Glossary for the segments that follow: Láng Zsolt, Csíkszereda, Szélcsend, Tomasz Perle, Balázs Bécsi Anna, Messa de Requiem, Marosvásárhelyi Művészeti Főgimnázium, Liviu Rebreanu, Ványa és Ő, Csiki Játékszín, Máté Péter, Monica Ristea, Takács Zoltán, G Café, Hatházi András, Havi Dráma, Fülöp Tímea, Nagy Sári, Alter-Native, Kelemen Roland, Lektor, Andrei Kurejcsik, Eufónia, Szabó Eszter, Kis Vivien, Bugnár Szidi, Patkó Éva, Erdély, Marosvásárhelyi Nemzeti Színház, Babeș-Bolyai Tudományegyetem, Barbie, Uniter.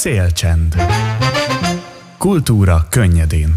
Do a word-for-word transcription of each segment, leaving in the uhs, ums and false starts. Szélcsend. Kultúra könnyedén.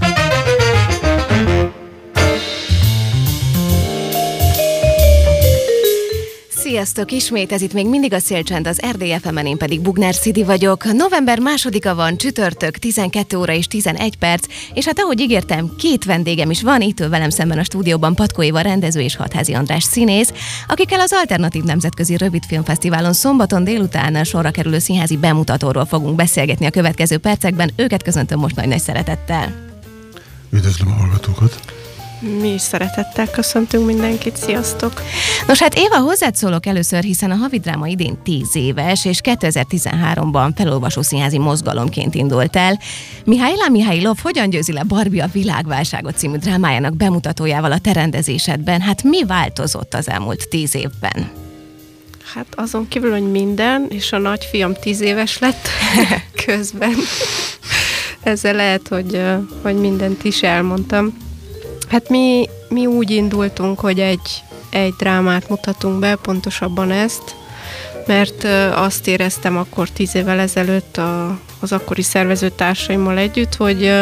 Sziasztok! Ismét ez itt még mindig a Szélcsend, az Erdély ef emen, én pedig Bugnár Szidi vagyok. November másodika van, csütörtök, tizenkét óra és tizenegy perc, és hát ahogy ígértem, két vendégem is van, itt ül velem szemben a stúdióban Patkó Éva rendező és Hatházi András színész, akikkel az Alternatív Nemzetközi Rövidfilmfesztiválon szombaton délután sorra kerülő színházi bemutatóról fogunk beszélgetni a következő percekben. Őket köszöntöm most nagy-nagy szeretettel. Üdvözlöm a hallgatókat! Mi is szeretettel köszöntünk mindenkit, sziasztok! Nos hát Éva, hozzád szólok először, hiszen a Havi Dráma idén tíz éves, és kétezer-tizenháromban felolvasó színházi mozgalomként indult el. Mihály Mihailov hogyan győzi le Barbie a világválságot című drámájának bemutatójával a te rendezésedben? Hát mi változott az elmúlt tíz évben? Hát azon kívül, hogy minden, és a nagyfiam tíz éves lett közben. Ezzel lehet, hogy, hogy mindent is elmondtam. Hát mi, mi úgy indultunk, hogy egy, egy drámát mutatunk be, pontosabban ezt, mert azt éreztem akkor tíz évvel ezelőtt a, az akkori szervezőtársaimmal együtt, hogy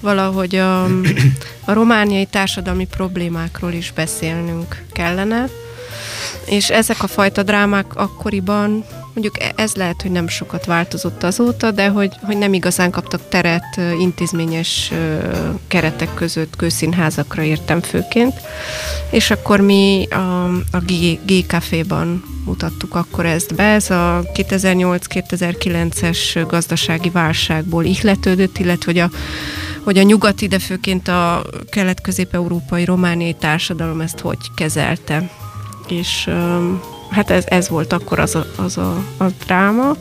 valahogy a, a romániai társadalmi problémákról is beszélnünk kellene, és ezek a fajta drámák akkoriban, mondjuk ez lehet, hogy nem sokat változott azóta, de hogy, hogy nem igazán kaptak teret intézményes keretek között, kőszínházakra értem főként. És akkor mi a, a G, G Caféban mutattuk akkor ezt be. Ez a kétezer-nyolc kétezer-kilences gazdasági válságból ihletődött, illetve hogy a, hogy a nyugati, de főként a kelet-közép-európai romániai társadalom ezt hogy kezelte. És... hát ez, ez volt akkor az a, az a, a dráma.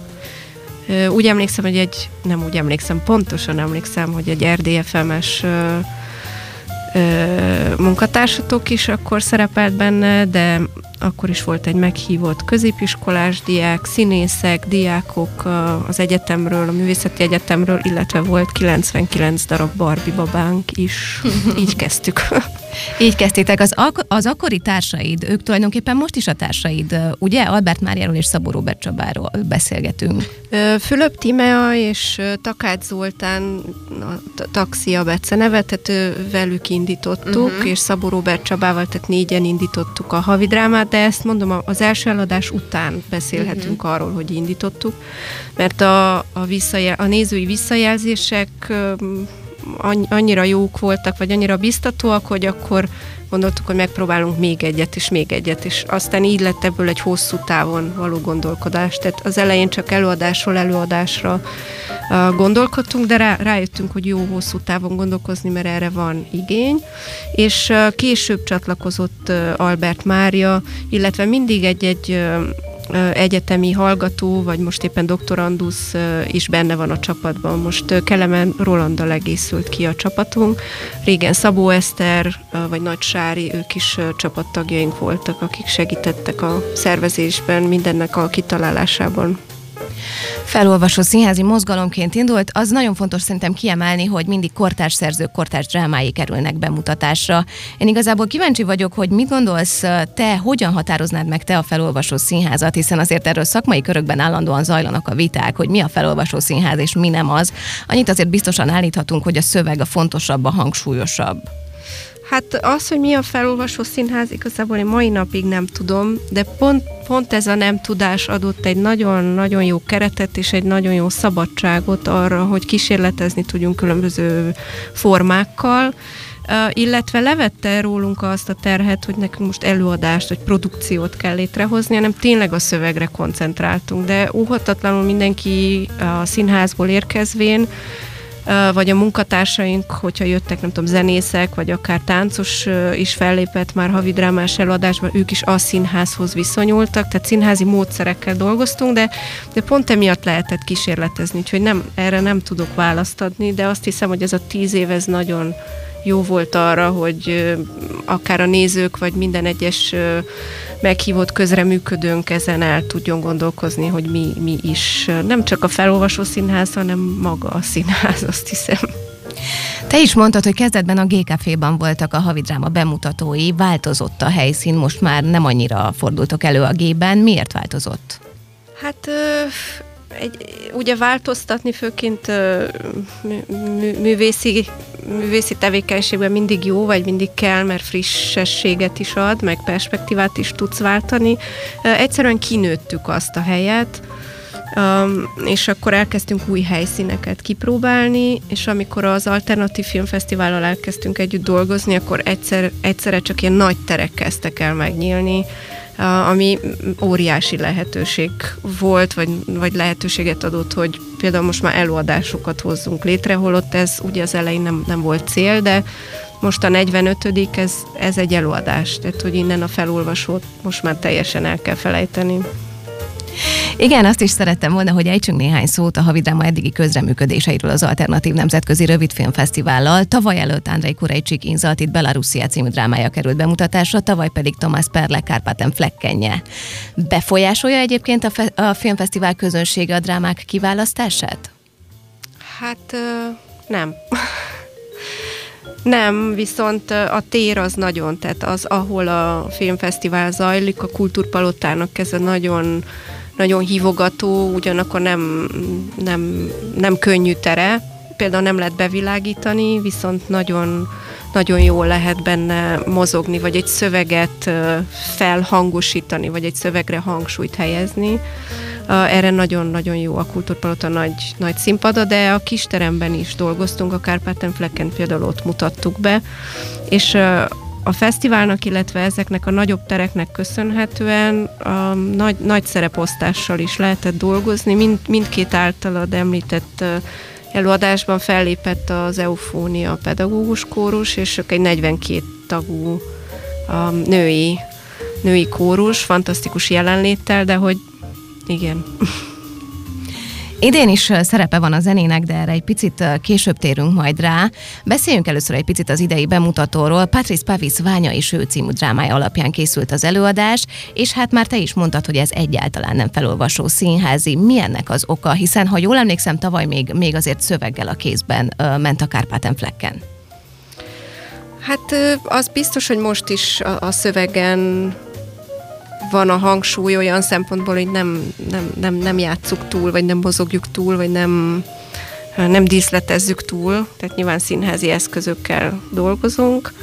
Úgy emlékszem, hogy egy, nem úgy emlékszem, pontosan emlékszem, hogy egy Erdély ef emes munkatársatok is akkor szerepelt benne, de akkor is volt egy meghívott középiskolás diák, színészek, diákok az egyetemről, a művészeti egyetemről, illetve volt kilencvenkilenc darab Barbie babánk is. Így kezdtük. Így kezdtétek. Az, ak- az akkori társaid, ők tulajdonképpen most is a társaid, ugye? Albert Máriáról és Szabó Róbert Csabáról beszélgetünk. Fülöp Tímea és Takács Zoltán, Taxi a beceneve, velük indítottuk, uh-huh. és Szabó Róbert Csabával, tehát négyen indítottuk a Havi Drámát, de ezt mondom, az első eladás után beszélhetünk uh-huh. arról, hogy indítottuk, mert a, a, visszajel, a nézői visszajelzések annyira jók voltak, vagy annyira biztatóak, hogy akkor gondoltuk, hogy megpróbálunk még egyet, és még egyet, és aztán így lett ebből egy hosszú távon való gondolkodás. Tehát az elején csak előadásról előadásra gondolkodtunk, de rá, rájöttünk, hogy jó hosszú távon gondolkozni, mert erre van igény, és később csatlakozott Albert Mária, illetve mindig egy-egy egyetemi hallgató, vagy most éppen doktorandusz is benne van a csapatban. Most Kelemen Rolanddal egészült ki a csapatunk. Régen Szabó Eszter, vagy Nagy Sári, ők is csapattagjaink voltak, akik segítettek a szervezésben, mindennek a kitalálásában. Felolvasó színházi mozgalomként indult, az nagyon fontos szerintem kiemelni, hogy mindig kortárs szerzők, kortárs drámái kerülnek bemutatásra. Én igazából kíváncsi vagyok, hogy mit gondolsz te, hogyan határoznád meg te a felolvasó színházat, hiszen azért erről szakmai körökben állandóan zajlanak a viták, hogy mi a felolvasó színház és mi nem az. Annyit azért biztosan állíthatunk, hogy a szöveg a fontosabb, a hangsúlyosabb. Hát az, hogy mi a felolvasó színház, igazából én mai napig nem tudom, de pont, pont ez a nem tudás adott egy nagyon-nagyon jó keretet és egy nagyon jó szabadságot arra, hogy kísérletezni tudjunk különböző formákkal, illetve levette rólunk azt a terhet, hogy nekünk most előadást vagy produkciót kell létrehozni, hanem tényleg a szövegre koncentráltunk, de óhatatlanul mindenki a színházból érkezvén, vagy a munkatársaink, hogyha jöttek, nem tudom, zenészek, vagy akár táncos is fellépett már havidrámás előadásban, ők is a színházhoz viszonyultak, tehát színházi módszerekkel dolgoztunk, de, de pont emiatt lehetett kísérletezni, úgyhogy nem, erre nem tudok választ adni, de azt hiszem, hogy ez a tíz év, ez nagyon jó volt arra, hogy akár a nézők, vagy minden egyes meghívott közreműködőnk ezen el tudjon gondolkozni, hogy mi, mi is. Nem csak a felolvasó színház, hanem maga a színház, azt hiszem. Te is mondtad, hogy kezdetben a G Caféban voltak a Havi Dráma bemutatói, változott a helyszín, most már nem annyira fordultok elő a G-ben. Miért változott? Hát... Ö... egy, ugye változtatni főként mű, művészi, művészi tevékenységben mindig jó, vagy mindig kell, mert frissességet is ad, meg perspektívát is tudsz váltani. Egyszerűen kinőttük azt a helyet, Um, és akkor elkezdtünk új helyszíneket kipróbálni, és amikor az Alternatív Filmfesztivállal elkezdtünk együtt dolgozni, akkor egyszer, egyszerre csak ilyen nagy terek kezdtek el megnyílni, uh, ami óriási lehetőség volt, vagy, vagy lehetőséget adott, hogy például most már előadásokat hozzunk létre, holott ez ugye az elején nem, nem volt cél, de most a negyvenötödik ez, ez egy előadás, tehát hogy innen a felolvasót most már teljesen el kell felejteni. Igen, azt is szerettem volna, hogy ejtsünk néhány szót a Havi Dráma eddigi közreműködéseiről az Alternatív Nemzetközi Rövidfilmfesztivállal. Tavaly előtt Andrei Kurejcsik Inzaltit Belarusia című drámája került bemutatásra, tavaly pedig Tomasz Perle Kárpáten Flekkenje. Befolyásolja egyébként a, fe- a filmfesztivál közönsége a drámák kiválasztását? Hát nem. Nem, viszont a tér az nagyon, tehát az, ahol a filmfesztivál zajlik, a Kultúrpalotának ez a nagyon nagyon hívogató, ugyanakkor nem, nem, nem könnyű tere. Például nem lehet bevilágítani, viszont nagyon, nagyon jól lehet benne mozogni, vagy egy szöveget felhangosítani, vagy egy szövegre hangsúlyt helyezni. Erre nagyon-nagyon jó a Kultúrpalota nagy, nagy színpada, de a kisteremben is dolgoztunk, a Kárpáten-Flecken például ott mutattuk be, és a fesztiválnak, illetve ezeknek a nagyobb tereknek köszönhetően a nagy, nagy szereposztással is lehetett dolgozni. Mind, mindkét általad említett előadásban fellépett az Eufónia pedagógus kórus, és egy negyvenkét tagú női, női kórus, fantasztikus jelenléttel, de hogy igen... Idén is szerepe van a zenének, de erre egy picit később térünk majd rá. Beszéljünk először egy picit az idei bemutatóról. Patrice Pavis Ványa és Ő című drámája alapján készült az előadás, és hát már te is mondtad, hogy ez egyáltalán nem felolvasó színházi. Mi ennek az oka? Hiszen, ha jól emlékszem, tavaly még, még azért szöveggel a kézben uh, ment a Kárpáten-Flecken. Hát az biztos, hogy most is a, a szövegen... van a hangsúly olyan szempontból, hogy nem, nem, nem, nem játsszuk túl, vagy nem mozogjuk túl, vagy nem, nem díszletezzük túl, tehát nyilván színházi eszközökkel dolgozunk.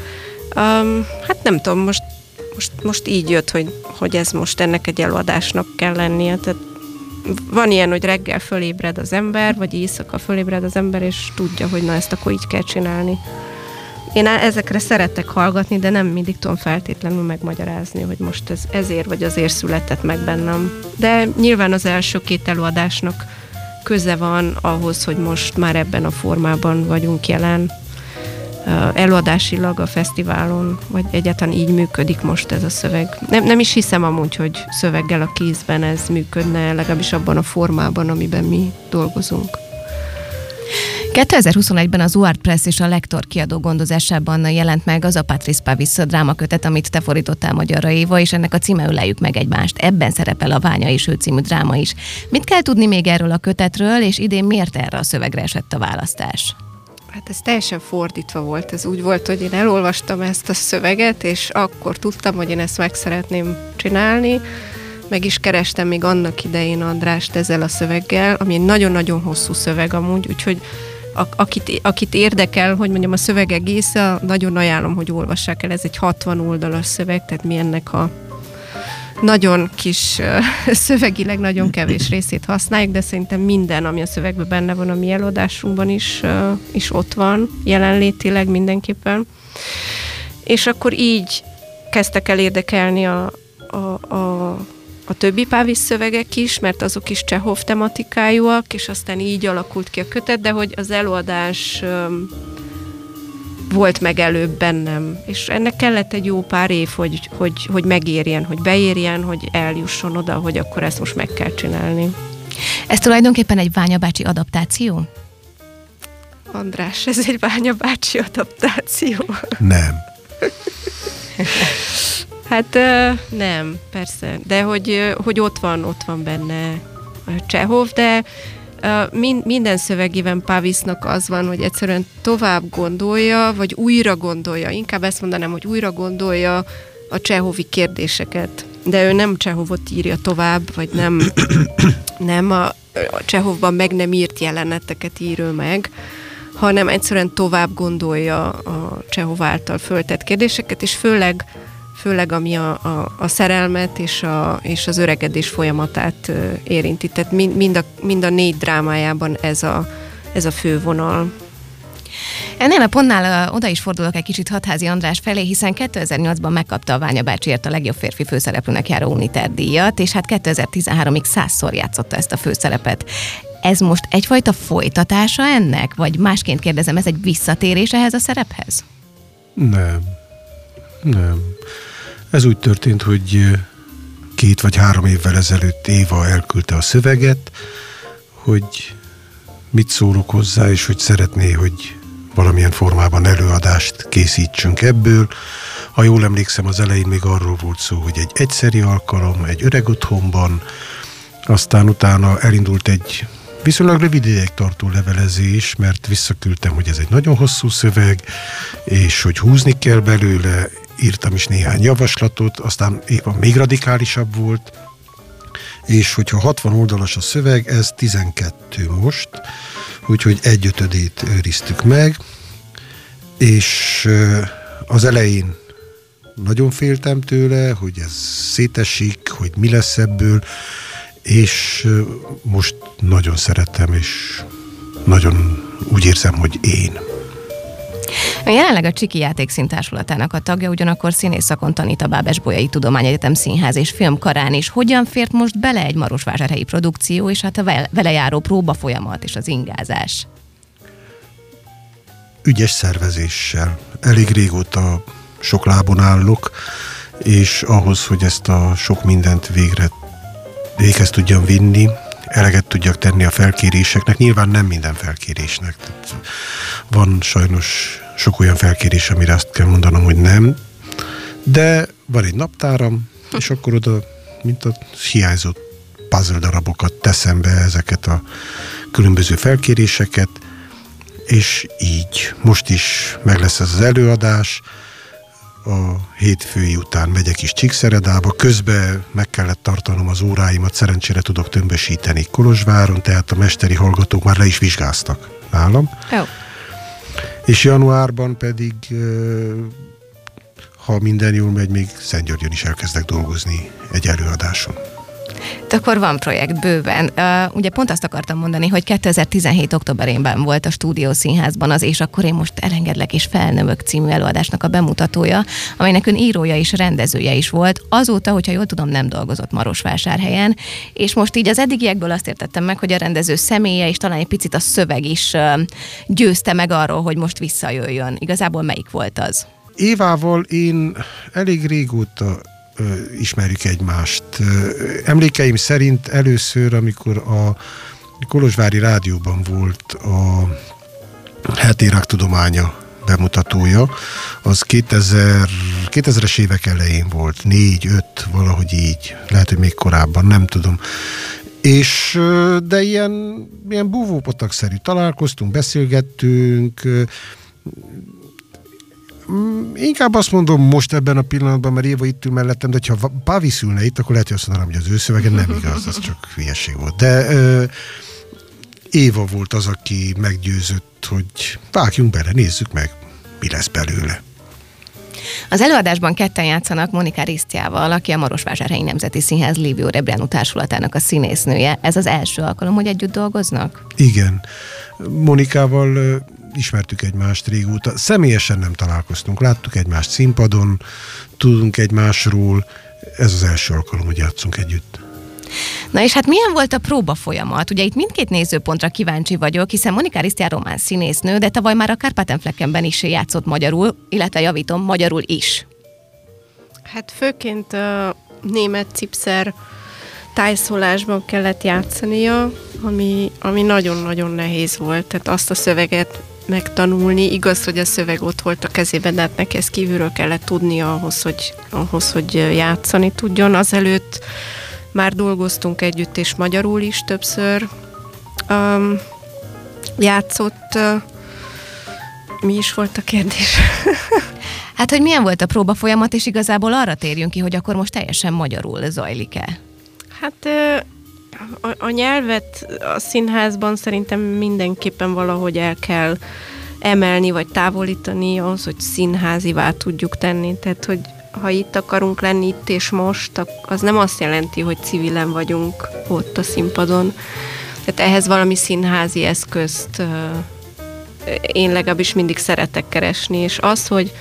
Um, hát nem tudom, most, most, most így jött, hogy, hogy ez most ennek egy előadásnak kell lennie. Tehát van ilyen, hogy reggel fölébred az ember, vagy éjszaka fölébred az ember, és tudja, hogy na ezt akkor így kell csinálni. Én ezekre szeretek hallgatni, de nem mindig tudom feltétlenül megmagyarázni, hogy most ez ezért vagy azért született meg bennem. De nyilván az első két előadásnak köze van ahhoz, hogy most már ebben a formában vagyunk jelen. Előadásilag a fesztiválon, vagy egyáltalán így működik most ez a szöveg. Nem, nem is hiszem amúgy, hogy szöveggel a kézben ez működne, legalábbis abban a formában, amiben mi dolgozunk. kétezer-huszonegyben az u á er té Press és a Lektor kiadó gondozásában jelent meg az a Patrice Pavis drámakötet, amit te fordítottál magyarra, Éva, és ennek a címe Öleljük meg egymást. Ebben szerepel a Ványa és Ő című dráma is. Mit kell tudni még erről a kötetről, és idén miért erre a szövegre esett a választás? Hát ez teljesen fordítva volt. Ez úgy volt, hogy én elolvastam ezt a szöveget, és akkor tudtam, hogy én ezt meg szeretném csinálni. Meg is kerestem még annak idején Andrást ezzel a szöveggel, ami egy nagyon-nagyon hosszú szöveg amúgy, úgyhogy Akit, akit érdekel, hogy mondjam, a szöveg egész, nagyon ajánlom, hogy olvassák el. Ez egy hatvan oldalas szöveg, tehát mi ennek a nagyon kis szövegileg nagyon kevés részét használjuk, de szerintem minden, ami a szövegben benne van, a mi előadásunkban is, is ott van, jelenlétileg mindenképpen. És akkor így kezdtek el érdekelni a, a, a A többi Pavis szövegek is, mert azok is Csehov tematikájúak, és aztán így alakult ki a kötet, de hogy az előadás um, volt meg előbb bennem. És ennek kellett egy jó pár év, hogy, hogy, hogy megérjen, hogy beérjen, hogy eljusson oda, hogy akkor ezt most meg kell csinálni. Ez tulajdonképpen egy Ványa bácsi adaptáció? András, ez egy Ványa bácsi adaptáció? Nem. Hát nem, persze, de hogy, hogy ott van, ott van benne Csehov, de minden szövegében Pavisnak az van, hogy egyszerűen tovább gondolja, vagy újra gondolja, inkább ezt mondanám, hogy újra gondolja a csehovi kérdéseket, de ő nem Csehovot írja tovább, vagy nem, nem a, Csehovban meg nem írt jeleneteket írő meg, hanem egyszerűen tovább gondolja a Csehov által föltett kérdéseket, és főleg, főleg ami a, a, a szerelmet és, a, és az öregedés folyamatát érinti. Tehát mind a, mind a négy drámájában ez a, ez a fő vonal. Ennél a pontnál oda is fordulok egy kicsit Hatházi András felé, hiszen kétezer-nyolcban megkapta a Ványa bácsiért a legjobb férfi főszereplőnek járó Uniter díjat, és hát kétezer-tizenháromig százszor játszotta ezt a főszerepet. Ez most egyfajta folytatása ennek? Vagy másként kérdezem, ez egy visszatérés ehhez a szerephez? Nem. Nem. Ez úgy történt, hogy két vagy három évvel ezelőtt Éva elküldte a szöveget, hogy mit szólok hozzá, és hogy szeretné, hogy valamilyen formában előadást készítsünk ebből. Ha jól emlékszem, az elején még arról volt szó, hogy egy egyszeri alkalom, egy öreg otthonban, aztán utána elindult egy viszonylag rövid ideig tartó levelezés, mert visszaküldtem, hogy ez egy nagyon hosszú szöveg, és hogy húzni kell belőle, írtam is néhány javaslatot, aztán éppen még radikálisabb volt, és hogyha hatvan oldalas a szöveg, ez tizenkettő most, úgyhogy egy ötödét őriztük meg, és az elején nagyon féltem tőle, hogy ez szétesik, hogy mi lesz ebből, és most nagyon szeretem, és nagyon úgy érzem, hogy én. Jelenleg a Csiki Játékszín társulatának a tagja, ugyanakkor színész szakon tanít a Babeș-Bolyai Tudományegyetem Színház és Filmkarán, és hogyan fért most bele egy marosvásárhelyi produkció, és hát a vele járó próba folyamat és az ingázás? Ügyes szervezéssel. Elég régóta sok lábon állok, és ahhoz, hogy ezt a sok mindent végre véghez tudjam vinni, eleget tudjak tenni a felkéréseknek, nyilván nem minden felkérésnek. Tehát van sajnos sok olyan felkérés, amire azt kell mondanom, hogy nem, de van egy naptáram, és akkor oda, mint a hiányzott puzzle darabokat teszem be ezeket a különböző felkéréseket, és így most is meg lesz ez az előadás. A hétfői után megyek is Csíkszeredába, közben meg kellett tartanom az óráimat, szerencsére tudok tömbösíteni Kolozsváron, tehát a mesteri hallgatók már le is vizsgáztak nálam. Oh. És januárban pedig, ha minden jól megy, még Szentgyörgyön is elkezdek dolgozni egy előadáson. De akkor van projekt bőven. Uh, ugye pont azt akartam mondani, hogy kétezer-tizenhét októberében volt a Stúdió Színházban az És akkor én most elengedlek és felnövök című előadásnak a bemutatója, aminek ön írója és rendezője is volt. Azóta, hogyha jól tudom, nem dolgozott Marosvásárhelyen, és most így az eddigiekből azt értettem meg, hogy a rendező személye és talán egy picit a szöveg is uh, győzte meg arról, hogy most visszajöjjön. Igazából melyik volt az? Évával én elég régóta ismerjük egymást. Emlékeim szerint először, amikor a kolozsvári rádióban volt a Hetérák tudománya bemutatója, az kétezres évek elején volt, négy öt, valahogy így, lehet, hogy még korábban, nem tudom. És de ilyen, ilyen búvópatakszerű találkoztunk, beszélgettünk, inkább azt mondom most ebben a pillanatban, mert Éva itt ül mellettem, de ha Pavis ülne itt, akkor lehet, hogy azt mondanám, hogy az ő szövege nem igaz, az csak hülyeség volt. De euh, Éva volt az, aki meggyőzött, hogy vágjunk bele, nézzük meg, mi lesz belőle. Az előadásban ketten játszanak Monica Risteával, aki a Marosvásárhelyi Nemzeti Színház Liviu Rebreanu társulatának a színésznője. Ez az első alkalom, hogy együtt dolgoznak? Igen. Monikával ismertük egymást régóta, személyesen nem találkoztunk, láttuk egymást színpadon, tudunk egymásról, ez az első alkalom, hogy játszunk együtt. Na és hát milyen volt a próba folyamat? Ugye itt mindkét nézőpontra kíváncsi vagyok, hiszen Monica Ristea román színésznő, de tavaly már a Kárpátenfleckenben is játszott magyarul, illetve javítom, magyarul is. Hát főként a német cipszer tájszólásban kellett játszania, ami, ami nagyon-nagyon nehéz volt, tehát azt a szöveget megtanulni. Igaz, hogy a szöveg ott volt a kezében, de hát neki ezt kívülről kellett tudnia ahhoz, hogy, ahhoz, hogy játszani tudjon. Azelőtt már dolgoztunk együtt, és magyarul is többször um, játszott. Mi is volt a kérdés? Hát, hogy milyen volt a próba folyamat, és igazából arra térjünk ki, hogy akkor most teljesen magyarul zajlik-e? Hát a, a nyelvet a színházban szerintem mindenképpen valahogy el kell emelni, vagy távolítani ahhoz, hogy színházivá tudjuk tenni. Tehát, hogy ha itt akarunk lenni, itt és most, az nem azt jelenti, hogy civilen vagyunk ott a színpadon. Tehát ehhez valami színházi eszközt uh, én legalábbis mindig szeretek keresni, és az, hogy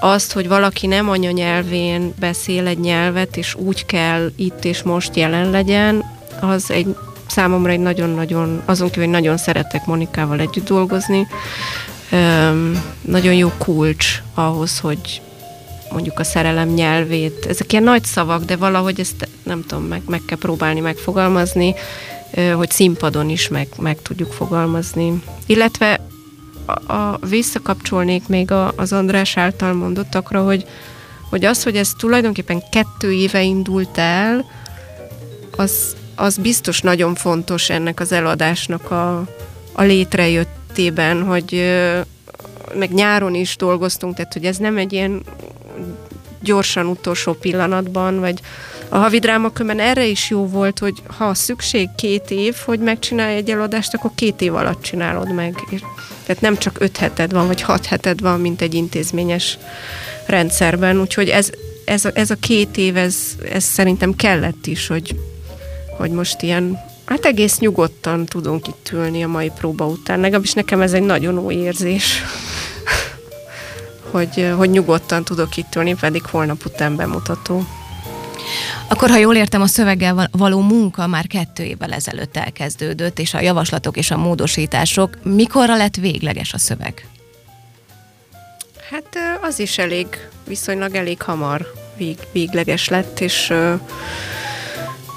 azt, hogy valaki nem anyanyelvén beszél egy nyelvet, és úgy kell itt és most jelen legyen, az egy számomra egy nagyon-nagyon, azon kívül, hogy nagyon szeretek Monikával együtt dolgozni, um, nagyon jó kulcs ahhoz, hogy mondjuk a szerelem nyelvét, ezek ilyen nagy szavak, de valahogy ezt nem tudom, meg, meg kell próbálni megfogalmazni, hogy színpadon is meg, meg tudjuk fogalmazni. Illetve a, a, visszakapcsolnék még a, az András által mondottakra, hogy, hogy az, hogy ez tulajdonképpen kettő éve indult el, az, az biztos nagyon fontos ennek az eladásnak a, a létrejöttében, hogy meg nyáron is dolgoztunk, tehát hogy ez nem egy ilyen gyorsan utolsó pillanatban, vagy a Havi Dráma kömen erre is jó volt, hogy ha szükség két év, hogy megcsinálj egy előadást, akkor két év alatt csinálod meg. Tehát nem csak öt heted van, vagy hat heted van, mint egy intézményes rendszerben. Úgyhogy ez, ez, a, ez a két év, ez, ez szerintem kellett is, hogy, hogy most ilyen, hát egész nyugodtan tudunk itt ülni a mai próba után. Legalábbis nekem ez egy nagyon új érzés. Hogy, hogy nyugodtan tudok itt ülni, pedig holnap után bemutató. Akkor, ha jól értem, a szöveggel való munka már kettő évvel ezelőtt elkezdődött, és a javaslatok és a módosítások. Mikorra lett végleges a szöveg? Hát az is elég, viszonylag elég hamar vég, végleges lett, és uh,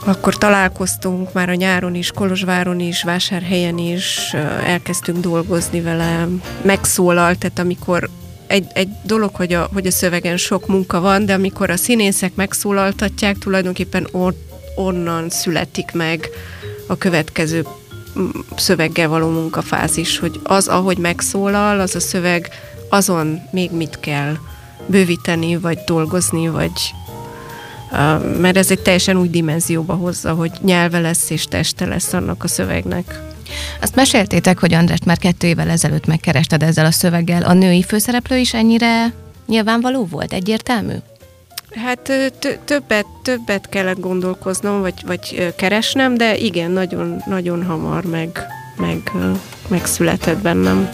akkor találkoztunk már a nyáron is, Kolozsváron is, Vásárhelyen is, uh, elkezdtünk dolgozni vele, megszólalt, tehát amikor Egy, egy dolog, hogy a, hogy a szövegen sok munka van, de amikor a színészek megszólaltatják, tulajdonképpen on, onnan születik meg a következő szöveggel való munkafázis, hogy az, ahogy megszólal, az a szöveg, azon még mit kell bővíteni, vagy dolgozni, vagy uh, mert ez egy teljesen új dimenzióba hozza, hogy nyelve lesz és teste lesz annak a szövegnek. Azt meséltétek, hogy Andrást már kettő évvel ezelőtt megkerested ezzel a szöveggel. A női főszereplő is ennyire nyilvánvaló volt? Egyértelmű? Hát többet, többet kellett gondolkoznom, vagy, vagy keresnem, de igen, nagyon, nagyon hamar meg, meg, megszületett bennem.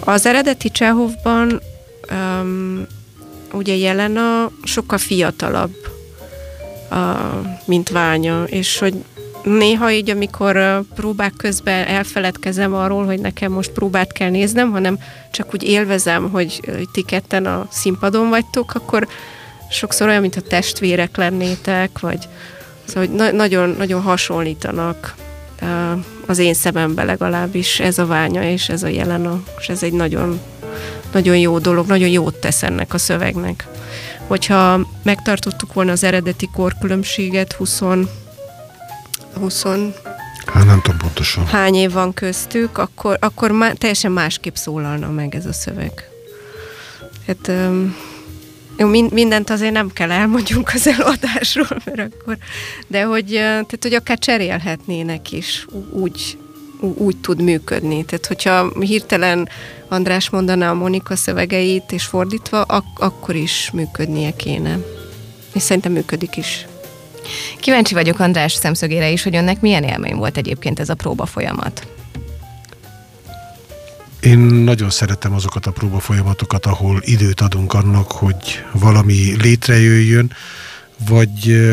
Az eredeti Csehovban um, ugye Jelena sokkal fiatalabb, uh, mint Ványa, és hogy néha így, amikor próbák közben elfeledkezem arról, hogy nekem most próbát kell néznem, hanem csak úgy élvezem, hogy ti ketten a színpadon vagytok, akkor sokszor olyan, mintha testvérek lennétek, vagy szóval nagyon-nagyon hasonlítanak az én szemembe legalábbis ez a Ványa és ez a Jelena, és ez egy nagyon, nagyon jó dolog, nagyon jót tesz ennek a szövegnek. Hogyha megtartottuk volna az eredeti korkülönbséget, húsz huszon... Hát nem tudom pontosan. Hány év van köztük, akkor, akkor má, teljesen másképp szólalna meg ez a szöveg. Hát, öm, jó, mindent azért nem kell elmondjunk az előadásról, mert akkor... De hogy, tehát, hogy akár cserélhetnének is, úgy, úgy tud működni. Tehát, hogyha hirtelen András mondaná a Monika szövegeit, és fordítva, ak- akkor is működnie kéne. És szerintem működik is. Kíváncsi vagyok András szemszögére is, hogy önnek milyen élmény volt egyébként ez a próba folyamat. Én nagyon szeretem azokat a próba folyamatokat, ahol időt adunk annak, hogy valami létrejöjjön, vagy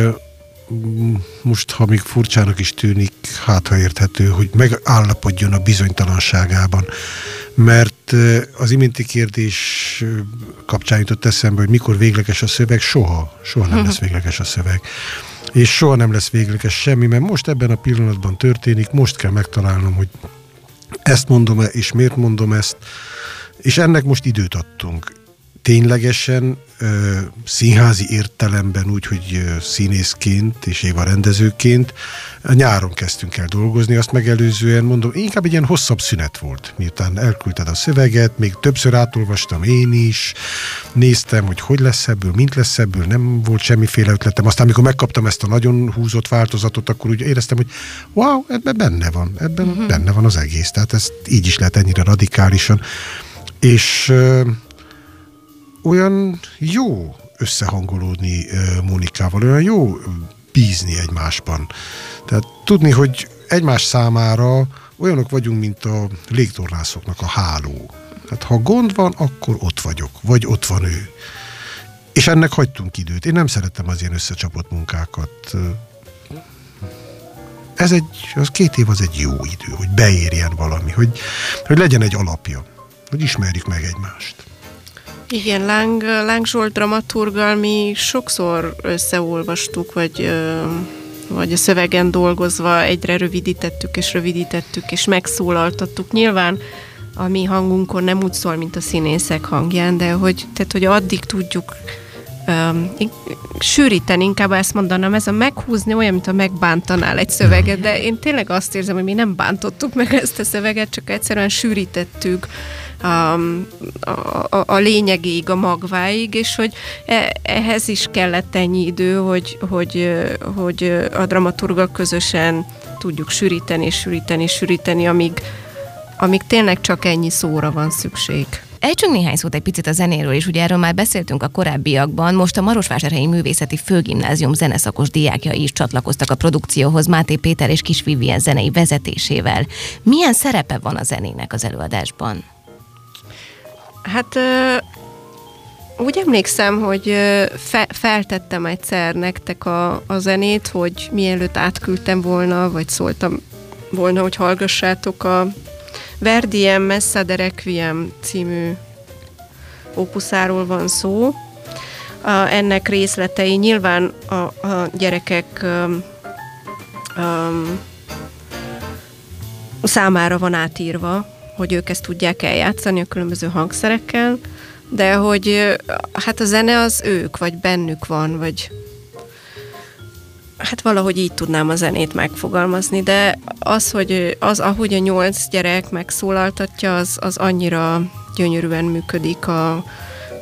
most, ha még furcsának is tűnik, hát ha érthető, hogy megállapodjon a bizonytalanságában. Mert az iménti kérdés kapcsán jutott eszembe, hogy mikor végleges a szöveg, soha, soha nem lesz végleges a szöveg. És soha nem lesz végleges semmi, mert most ebben a pillanatban történik, most kell megtalálnom, hogy ezt mondom-e, és miért mondom ezt, és ennek most időt adtunk. ténylegesen ö, színházi értelemben úgy, hogy színészként és Éva rendezőként nyáron kezdtünk el dolgozni, azt megelőzően mondom, inkább egy ilyen hosszabb szünet volt, miután elküldted a szöveget, még többször átolvastam én is, néztem, hogy hogy lesz ebből, mint lesz ebből, nem volt semmiféle ötletem, aztán amikor megkaptam ezt a nagyon húzott változatot, akkor úgy éreztem, hogy wow, ebben benne van, ebben mm-hmm. benne van az egész, tehát ezt így is lehet ennyire radikálisan, és ö, olyan jó összehangolódni Monikával, olyan jó bízni egymásban. Tehát tudni, hogy egymás számára olyanok vagyunk, mint a légtornászoknak a háló. Tehát ha gond van, akkor ott vagyok, vagy ott van ő. És ennek hagytunk időt. Én nem szerettem az ilyen összecsapott munkákat. Ez egy, az két év az egy jó idő, hogy beérjen valami, hogy, hogy legyen egy alapja, hogy ismerjük meg egymást. Igen, Láng, Láng Zsolt dramaturggal mi sokszor összeolvastuk, vagy, vagy a szövegen dolgozva egyre rövidítettük és rövidítettük, és megszólaltattuk. Nyilván a mi hangunkon nem úgy szól, mint a színészek hangján, de hogy, tehát, hogy addig tudjuk um, sűríteni, inkább ezt mondanám, ez a meghúzni olyan, mint a megbántanál egy szöveget, de én tényleg azt érzem, hogy mi nem bántottuk meg ezt a szöveget, csak egyszerűen sűrítettük, A, a, a lényegéig, a magváig, és hogy ehhez is kellett ennyi idő, hogy, hogy, hogy a dramaturgok közösen tudjuk sűríteni, sűríteni, sűríteni, amíg, amíg tényleg csak ennyi szóra van szükség. Ejtsünk néhány szót egy picit a zenéről is, ugye erről már beszéltünk a korábbiakban, most a Marosvásárhelyi Művészeti Főgimnázium zeneszakos diákjai is csatlakoztak a produkcióhoz Máté Péter és Kis Vivien zenei vezetésével. Milyen szerepe van a zenének az előadásban? Hát úgy emlékszem, hogy fe, feltettem egyszer nektek a, a zenét, hogy mielőtt átküldtem volna, vagy szóltam volna, hogy hallgassátok a Verdiem Messa de Requiem című ópuszáról van szó. A, ennek részletei nyilván a, a gyerekek um, um, számára van átírva, hogy ők ezt tudják eljátszani a különböző hangszerekkel, de hogy hát a zene az ők, vagy bennük van, vagy hát valahogy így tudnám a zenét megfogalmazni, de az, hogy az, ahogy a nyolc gyerek megszólaltatja, az, az annyira gyönyörűen működik a,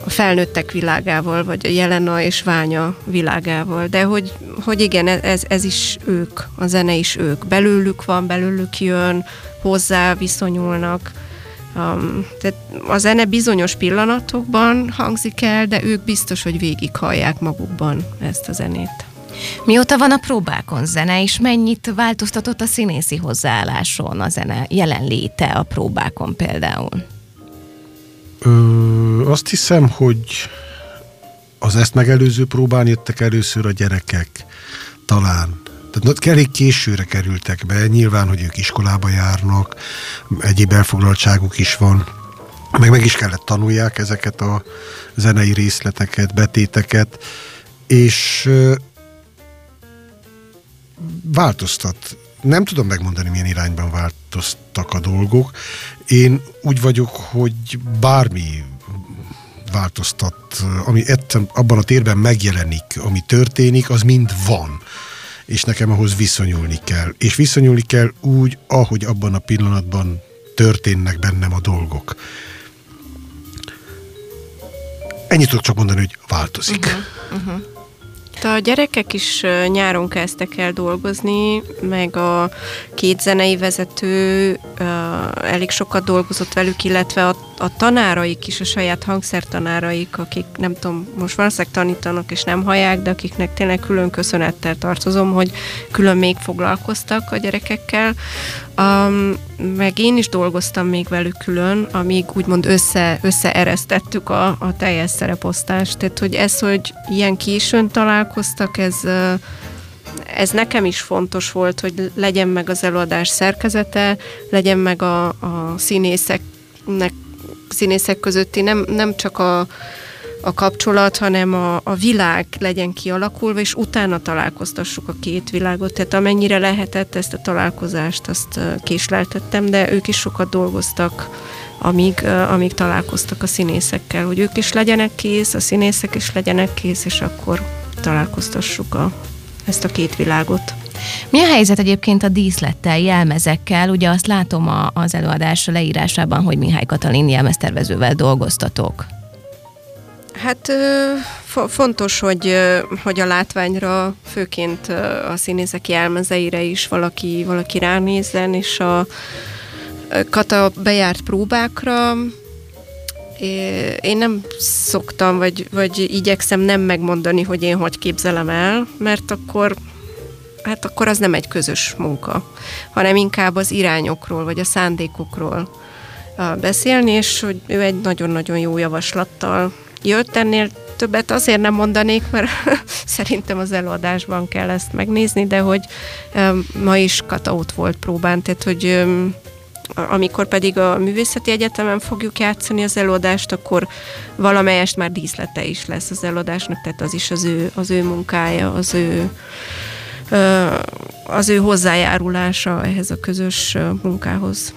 a felnőttek világával, vagy a Jelena és Ványa világával, de hogy, hogy igen, ez, ez is ők, a zene is ők, belőlük van, belőlük jön, hozzá viszonyulnak. Um, tehát a zene bizonyos pillanatokban hangzik el, de ők biztos, hogy végighallják magukban ezt a zenét. Mióta van a próbákon zene, és mennyit változtatott a színészi hozzáálláson a zene jelenléte a próbákon például? Ö, azt hiszem, hogy az ezt megelőző próbán jöttek először a gyerekek, talán. Tehát elég későre kerültek be, nyilván, hogy ők iskolába járnak, egyéb elfoglaltságuk is van, meg meg is kellett tanulják ezeket a zenei részleteket, betéteket, és változtat. Nem tudom megmondani, milyen irányban változtak a dolgok. Én úgy vagyok, hogy bármi változtat, ami abban a térben megjelenik, ami történik, az mind van. És nekem ahhoz viszonyulni kell. És viszonyulni kell úgy, ahogy abban a pillanatban történnek bennem a dolgok. Ennyit tudok csak mondani, hogy változik. Uh-huh, uh-huh. A gyerekek is nyáron kezdtek el dolgozni, meg a két zenei vezető elég sokat dolgozott velük, illetve a, a tanáraik is, a saját hangszertanáraik, akik nem tudom, most valószínűleg tanítanak és nem hallják, de akiknek tényleg külön köszönettel tartozom, hogy külön még foglalkoztak a gyerekekkel. Um, meg én is dolgoztam még velük külön, amíg úgymond össze, összeeresztettük a, a teljes szereposztást. Tehát, hogy ez, hogy ilyen későn találkoztak, ez, ez nekem is fontos volt, hogy legyen meg az előadás szerkezete, legyen meg a, a színészeknek, színészek közötti nem, nem csak a a kapcsolat, hanem a, a világ legyen kialakulva, és utána találkoztassuk a két világot. Tehát amennyire lehetett ezt a találkozást, azt késleltettem, de ők is sokat dolgoztak amíg, amíg találkoztak a színészekkel, hogy ők is legyenek kész, a színészek is legyenek kész, és akkor találkoztassuk a, ezt a két világot. Mi a helyzet egyébként a díszlettel, jelmezekkel? Ugye azt látom a, az előadás leírásában, hogy Mihály Katalin jelmeztervezővel dolgoztatok. Hát fontos, hogy, hogy a látványra, főként a színészek jelmezeire is valaki, valaki ránézzen, és a Kata bejárt próbákra. Én nem szoktam, vagy, vagy igyekszem nem megmondani, hogy én hogy képzelem el, mert akkor hát akkor az nem egy közös munka, hanem inkább az irányokról, vagy a szándékokról beszélni, és hogy ő egy nagyon-nagyon jó javaslattal jött. Ennél többet azért nem mondanék, mert szerintem az előadásban kell ezt megnézni, de hogy ma is Kata ott volt próbán, tehát hogy amikor pedig a Művészeti Egyetemen fogjuk játszani az előadást, akkor valamelyest már díszlete is lesz az előadásnak, tehát az is az ő, az ő munkája, az ő az ő hozzájárulása ehhez a közös munkához.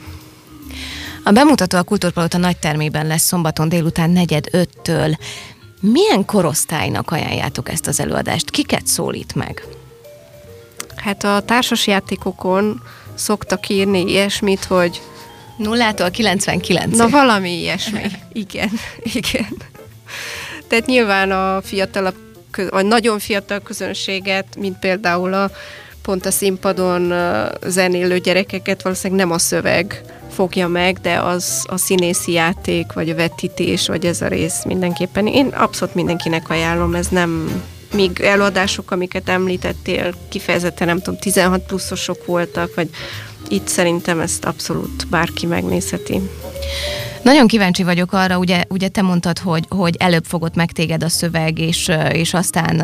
A bemutató a Kultúrpalota nagytermében lesz szombaton délután negyed öttől. Milyen korosztálynak ajánljátok ezt az előadást? Kiket szólít meg? Hát a társasjátékokon szoktak írni ilyesmit, hogy nullától kilencvenkilencig. Na valami ilyesmi. Igen, igen. Tehát nyilván a fiatalabb vagy nagyon fiatal közönséget, mint például a pont a színpadon zenélő gyerekeket valószínűleg nem a szöveg fogja meg, de az a színészi játék, vagy a vetítés, vagy ez a rész mindenképpen. Én abszolút mindenkinek ajánlom, ez nem... Míg előadások, amiket említettél, kifejezetten nem tudom, tizenhat pluszosok voltak, vagy itt szerintem ezt abszolút bárki megnézheti. Nagyon kíváncsi vagyok arra, ugye, ugye te mondtad, hogy, hogy előbb fogott meg téged a szöveg, és, és aztán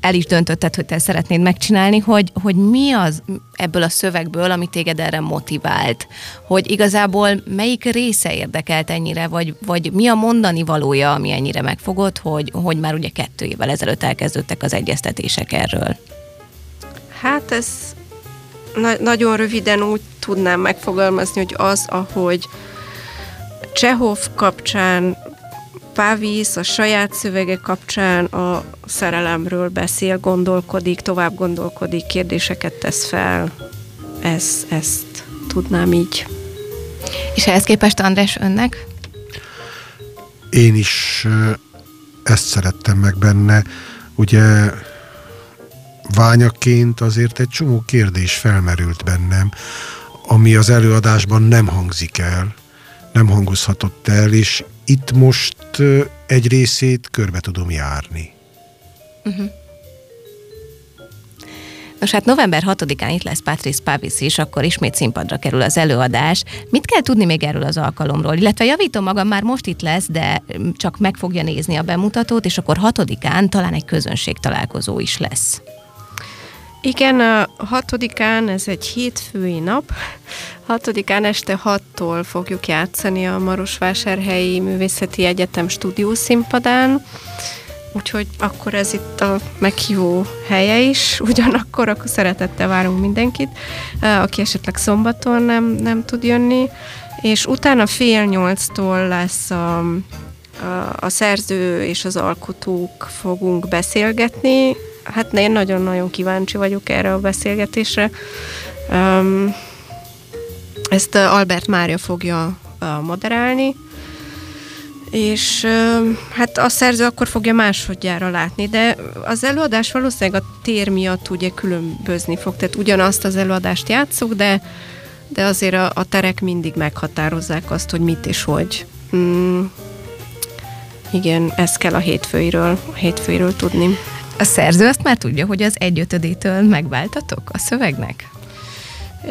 el is döntötted, hogy te szeretnéd megcsinálni, hogy, hogy mi az ebből a szövegből, ami téged erre motivált? Hogy igazából melyik része érdekelt ennyire, vagy, vagy mi a mondani valója, ami ennyire megfogott, hogy, hogy már ugye kettő évvel ezelőtt elkezdődtek az egyeztetések erről? Hát ez na- nagyon röviden úgy tudnám megfogalmazni, hogy az, ahogy Csehov kapcsán, Pavis a saját szövege kapcsán a szerelemről beszél, gondolkodik, tovább gondolkodik, kérdéseket tesz fel. Ez, ezt tudnám így. És ehhez képest, András, önnek? Én is ezt szerettem meg benne. Ugye Ványaként azért egy csomó kérdés felmerült bennem, ami az előadásban nem hangzik el. Nem hangozhatott el, és itt most egy részét körbe tudom járni. Uh-huh. Nos, hát november hatodikán itt lesz Patrice Pavis is, akkor ismét színpadra kerül az előadás. Mit kell tudni még erről az alkalomról? Illetve javítom magam, már most itt lesz, de csak meg fogja nézni a bemutatót, és akkor hatodikán talán egy közönség találkozó is lesz. Igen, a hatodikán, ez egy hétfői nap, hatodikán este hattól fogjuk játszani a Marosvásárhelyi Művészeti Egyetem stúdiószínpadán, úgyhogy akkor ez itt a meghívó helye is, ugyanakkor akkor szeretettel várunk mindenkit, aki esetleg szombaton nem, nem tud jönni, és utána fél nyolctól lesz a... a szerző és az alkotók fogunk beszélgetni. Hát én nagyon-nagyon kíváncsi vagyok erre a beszélgetésre. Ezt Albert Mária fogja moderálni, és hát a szerző akkor fogja másodjára látni, de az előadás valószínűleg a tér miatt ugye különbözni fog, tehát ugyanazt az előadást játsszuk, de, de azért a, a terek mindig meghatározzák azt, hogy mit és hogy. Mm. Igen, ezt kell a hétfőiről, a hétfőiről tudni. A szerző azt már tudja, hogy az egyötödétől megváltatok a szövegnek? Ö,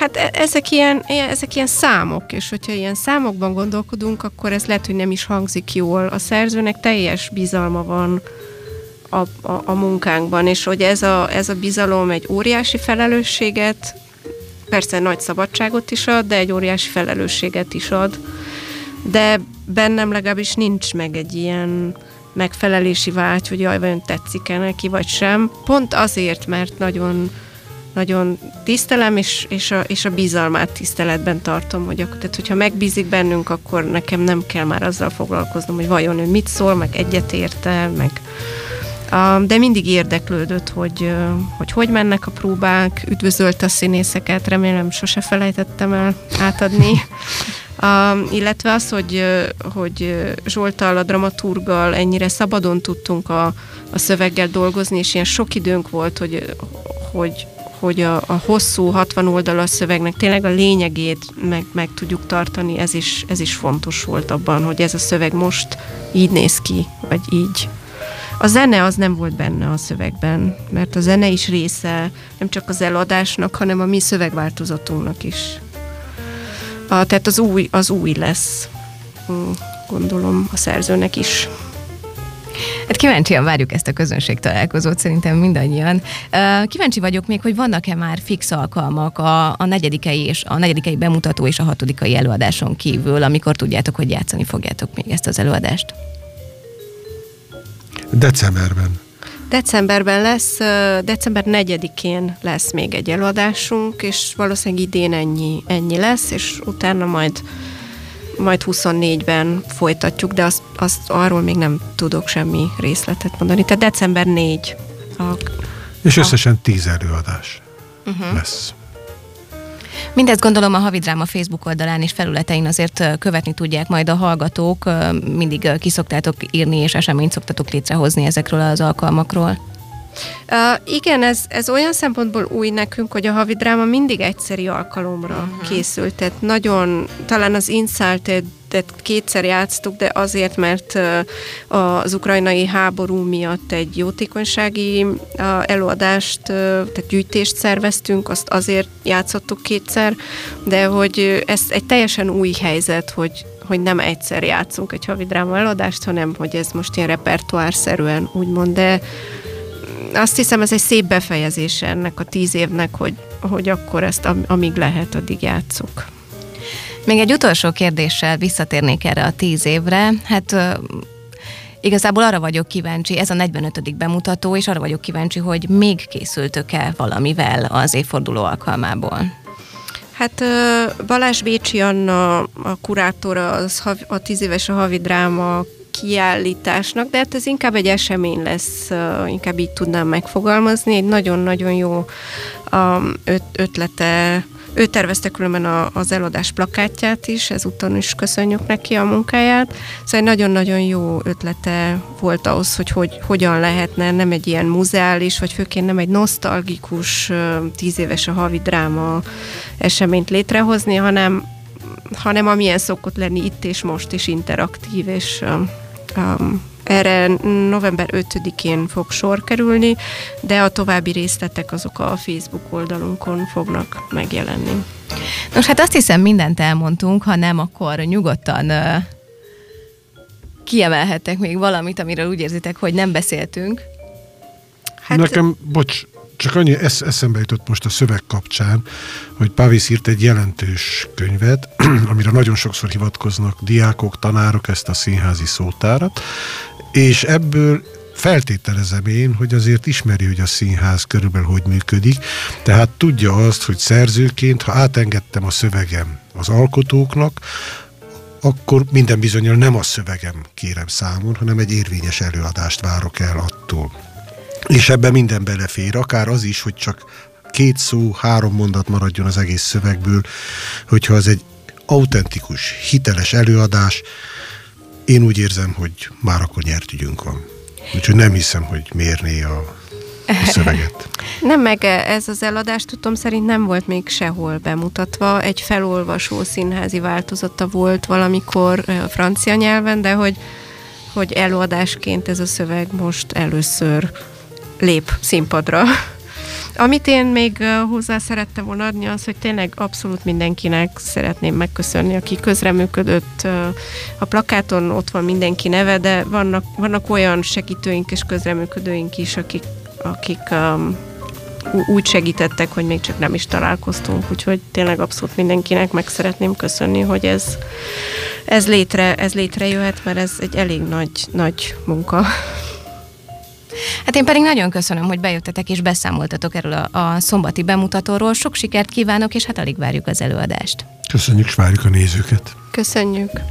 hát e- ezek, ilyen, e- ezek ilyen számok, és hogyha ilyen számokban gondolkodunk, akkor ez lehet, hogy nem is hangzik jól. A szerzőnek teljes bizalma van a, a, a munkánkban, és hogy ez a, ez a bizalom egy óriási felelősséget, persze nagy szabadságot is ad, de egy óriási felelősséget is ad. De bennem legalábbis nincs meg egy ilyen megfelelési vágy, hogy jaj, vajon tetszik-e neki, vagy sem. Pont azért, mert nagyon nagyon tisztelem, és, és, a, és a bizalmát tiszteletben tartom, hogy akkor, tehát hogyha megbízik bennünk, akkor nekem nem kell már azzal foglalkoznom, hogy vajon ő mit szól, meg egyetérte, meg... De mindig érdeklődött, hogy, hogy hogy mennek a próbák, üdvözölte a színészeket, remélem sose felejtettem el átadni. Uh, illetve az, hogy, hogy Zsolttal, a dramaturggal ennyire szabadon tudtunk a, a szöveggel dolgozni, és ilyen sok időnk volt, hogy, hogy, hogy a, a hosszú hatvan oldalas szövegnek tényleg a lényegét meg, meg tudjuk tartani, ez is, ez is fontos volt abban, hogy ez a szöveg most így néz ki, vagy így. A zene az nem volt benne a szövegben, mert a zene is része nem csak az eladásnak, hanem a mi szövegváltozatunknak is. A, tehát az új, az új lesz, gondolom, a szerzőnek is. Hát kíváncsian várjuk ezt a közönség találkozót, szerintem mindannyian. Kíváncsi vagyok még, hogy vannak-e már fix alkalmak a, a negyedikei és a negyedikei bemutató és a hatodikai előadáson kívül, amikor tudjátok, hogy játszani fogjátok még ezt az előadást? Decemberben. Decemberben lesz, december negyedikén lesz még egy előadásunk, és valószínűleg idén ennyi, ennyi lesz, és utána majd, majd huszonnégyben folytatjuk, de azt, azt arról még nem tudok semmi részletet mondani. Tehát december negyedike. A, és összesen tíz előadás uh-huh. lesz. Mindezt gondolom a Havi Dráma Facebook oldalán és felületein azért követni tudják majd a hallgatók. Mindig kiszoktátok írni, és eseményt szoktatok létrehozni ezekről az alkalmakról. Uh, igen, ez, ez olyan szempontból új nekünk, hogy a Havi Dráma mindig egyszeri alkalomra uh-huh. készült. Tehát nagyon, talán az Insulted kétszer játsztuk, de azért, mert az ukrajnai háború miatt egy jótékonysági előadást, tehát gyűjtést szerveztünk, azt azért játszottuk kétszer, de hogy ez egy teljesen új helyzet, hogy, hogy nem egyszer játszunk egy Havi Dráma előadást, hanem hogy ez most ilyen repertoárszerűen úgymond, de azt hiszem, ez egy szép befejezése ennek a tíz évnek, hogy, hogy akkor ezt amíg lehet, addig játsszuk. Még egy utolsó kérdéssel visszatérnék erre a tíz évre. Hát igazából arra vagyok kíváncsi, ez a negyvenötödik bemutató, és arra vagyok kíváncsi, hogy még készültök-e valamivel az évforduló alkalmából? Hát Balázs Bécsi Anna, a kurátora, az a tíz éves a Havi Dráma kiállításnak, de hát ez inkább egy esemény lesz, inkább így tudnám megfogalmazni. Egy nagyon-nagyon jó ötlete. Ő tervezte különben a, az eladás plakátját is, ezúton is köszönjük neki a munkáját. Szóval egy nagyon-nagyon jó ötlete volt ahhoz, hogy, hogy hogyan lehetne nem egy ilyen muzeális, vagy főként nem egy nosztalgikus tíz éves a Havi Dráma eseményt létrehozni, hanem, hanem amilyen szokott lenni itt és most is interaktív, és um, erre november ötödikén fog sor kerülni, de a további részletek azok a Facebook oldalunkon fognak megjelenni. Nos, hát azt hiszem, mindent elmondtunk, ha nem, akkor nyugodtan ö, kiemelhettek még valamit, amiről úgy érzitek, hogy nem beszéltünk. Hát... Nekem, bocs, csak annyi esz- eszembe jutott most a szöveg kapcsán, hogy Pavis írt egy jelentős könyvet, amire nagyon sokszor hivatkoznak diákok, tanárok, ezt a színházi szótárat, és ebből feltételezem én, hogy azért ismeri, hogy a színház körülbelül hogy működik, tehát tudja azt, hogy szerzőként, ha átengedtem a szövegem az alkotóknak, akkor minden bizonnyal nem a szövegem kérem számon, hanem egy érvényes előadást várok el attól. És ebben minden belefér, akár az is, hogy csak két szó, három mondat maradjon az egész szövegből, hogyha az egy autentikus, hiteles előadás, én úgy érzem, hogy már akkor nyert ügyünk van. Úgyhogy nem hiszem, hogy mérné a, a szöveget. Nem, meg ez az eladás, tudom, szerint nem volt még sehol bemutatva. Egy felolvasó színházi változata volt valamikor francia nyelven, de hogy, hogy előadásként ez a szöveg most először lép színpadra. Amit én még hozzá szerettem volna adni, az, hogy tényleg abszolút mindenkinek szeretném megköszönni, aki közreműködött. A plakáton ott van mindenki neve, de vannak, vannak olyan segítőink és közreműködőink is, akik, akik um, úgy segítettek, hogy még csak nem is találkoztunk, úgyhogy tényleg abszolút mindenkinek meg szeretném köszönni, hogy ez, ez, létre, ez létrejöhet, mert ez egy elég nagy, nagy munka. Hát én pedig nagyon köszönöm, hogy bejöttetek és beszámoltatok erről a, a szombati bemutatóról. Sok sikert kívánok, és hát alig várjuk az előadást. Köszönjük, és várjuk a nézőket. Köszönjük.